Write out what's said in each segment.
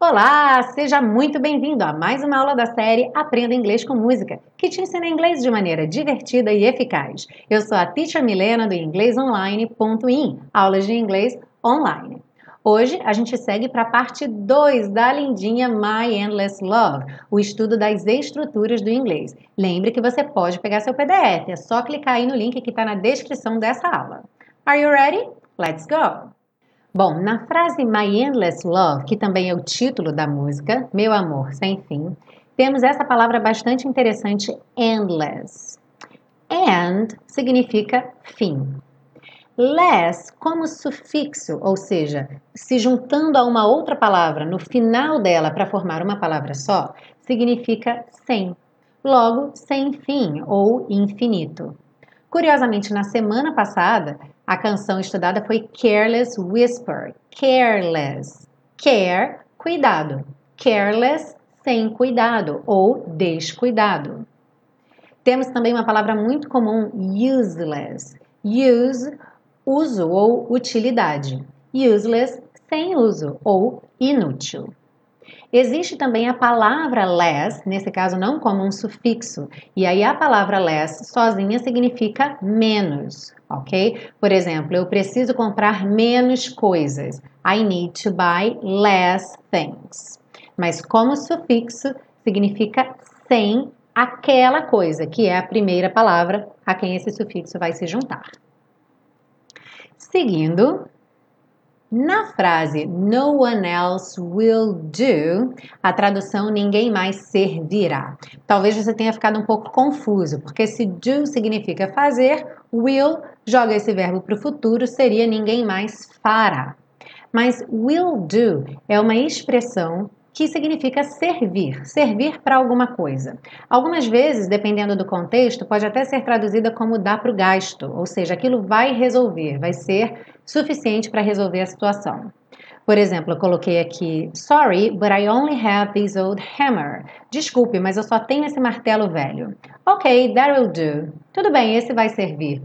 Olá, seja muito bem-vindo a mais uma aula da série Aprenda Inglês com Música, que te ensina inglês de maneira divertida e eficaz. Eu sou a Teacher Milena do inglesonline.in, aulas de inglês online. Hoje a gente segue para a parte 2 da lindinha My Endless Love, o estudo das estruturas do inglês. Lembre que você pode pegar seu PDF, é só clicar aí no link que está na descrição dessa aula. Are you ready? Let's go! Bom, na frase My Endless Love, que também é o título da música, Meu Amor Sem Fim, temos essa palavra bastante interessante, endless. End significa fim. Less como sufixo, ou seja, se juntando a uma outra palavra no final dela para formar uma palavra só, significa sem. Logo, sem fim ou infinito. Curiosamente, na semana passada, a canção estudada foi Careless Whisper. Careless. Care, cuidado. Careless, sem cuidado ou descuidado. Temos também uma palavra muito comum, useless. Use, uso ou utilidade. Useless, sem uso ou inútil. Existe também a palavra less, nesse caso não como um sufixo, e aí a palavra less sozinha significa menos, ok? Por exemplo, eu preciso comprar menos coisas. I need to buy less things. Mas como sufixo significa sem aquela coisa, que é a primeira palavra a quem esse sufixo vai se juntar. Seguindo, na frase No one else will do, a tradução ninguém mais servirá. Talvez você tenha ficado um pouco confuso, porque se do significa fazer, will joga esse verbo para o futuro, seria ninguém mais fará. Mas will do é uma expressão que significa servir, servir para alguma coisa. Algumas vezes, dependendo do contexto, pode até ser traduzida como dar para o gasto, ou seja, aquilo vai resolver, vai ser suficiente para resolver a situação. Por exemplo, eu coloquei aqui, sorry, but I only have this old hammer. Desculpe, mas eu só tenho esse martelo velho. Ok, that will do. Tudo bem, esse vai servir.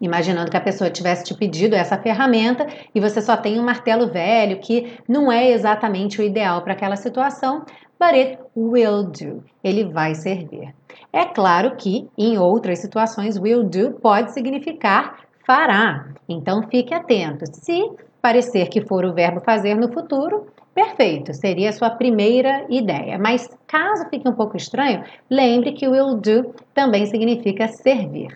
Imaginando que a pessoa tivesse te pedido essa ferramenta e você só tem um martelo velho que não é exatamente o ideal para aquela situação, but it will do. Ele vai servir. É claro que em outras situações will do pode significar fará. Então fique atento. Se parecer que for o verbo fazer no futuro, perfeito, seria a sua primeira ideia. Mas caso fique um pouco estranho, lembre que will do também significa servir.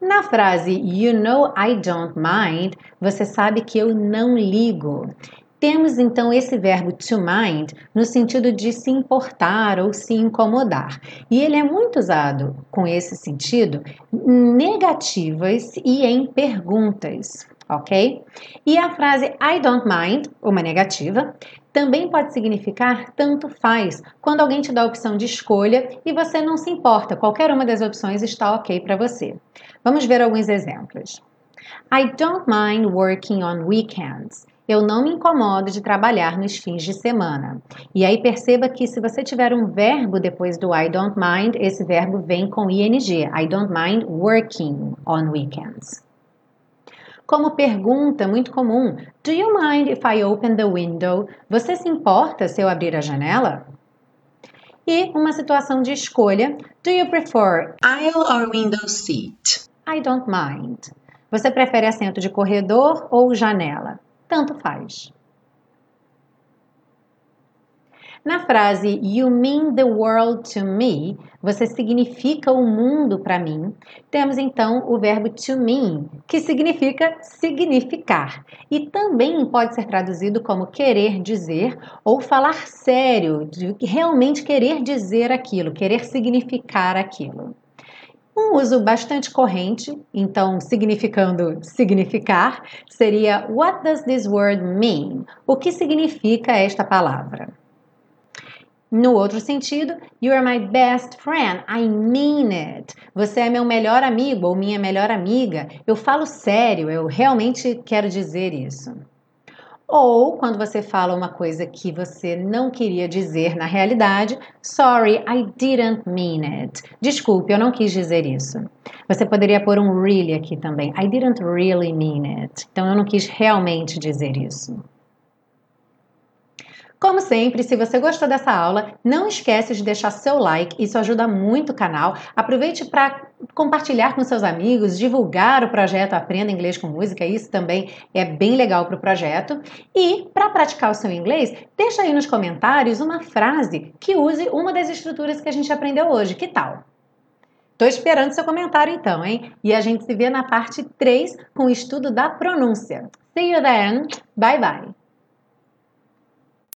Na frase, you know I don't mind, você sabe que eu não ligo. Temos então esse verbo to mind no sentido de se importar ou se incomodar. E ele é muito usado com esse sentido em negativas e em perguntas, ok? E a frase I don't mind, uma negativa, também pode significar tanto faz, quando alguém te dá a opção de escolha e você não se importa, qualquer uma das opções está ok para você. Vamos ver alguns exemplos. I don't mind working on weekends. Eu não me incomodo de trabalhar nos fins de semana. E aí perceba que se você tiver um verbo depois do I don't mind, esse verbo vem com ing. I don't mind working on weekends. Como pergunta muito comum, do you mind if I open the window? Você se importa se eu abrir a janela? E uma situação de escolha, do you prefer aisle or window seat? I don't mind. Você prefere assento de corredor ou janela? Tanto faz. Na frase You mean the world to me, você significa o mundo para mim, temos então o verbo to mean, que significa significar. E também pode ser traduzido como querer dizer ou falar sério, de realmente querer dizer aquilo, querer significar aquilo. Um uso bastante corrente, então significando significar, seria What does this word mean? O que significa esta palavra? No outro sentido, you are my best friend, I mean it. Você é meu melhor amigo ou minha melhor amiga. Eu falo sério, eu realmente quero dizer isso. Ou quando você fala uma coisa que você não queria dizer na realidade, sorry, I didn't mean it. Desculpe, eu não quis dizer isso. Você poderia pôr um really aqui também. I didn't really mean it. Então, eu não quis realmente dizer isso. Como sempre, se você gostou dessa aula, não esquece de deixar seu like, isso ajuda muito o canal. Aproveite para compartilhar com seus amigos, divulgar o projeto Aprenda Inglês com Música, isso também é bem legal para o projeto. E, para praticar o seu inglês, deixa aí nos comentários uma frase que use uma das estruturas que a gente aprendeu hoje, que tal? Estou esperando seu comentário então, hein? E a gente se vê na parte 3 com o estudo da pronúncia. See you then, bye bye!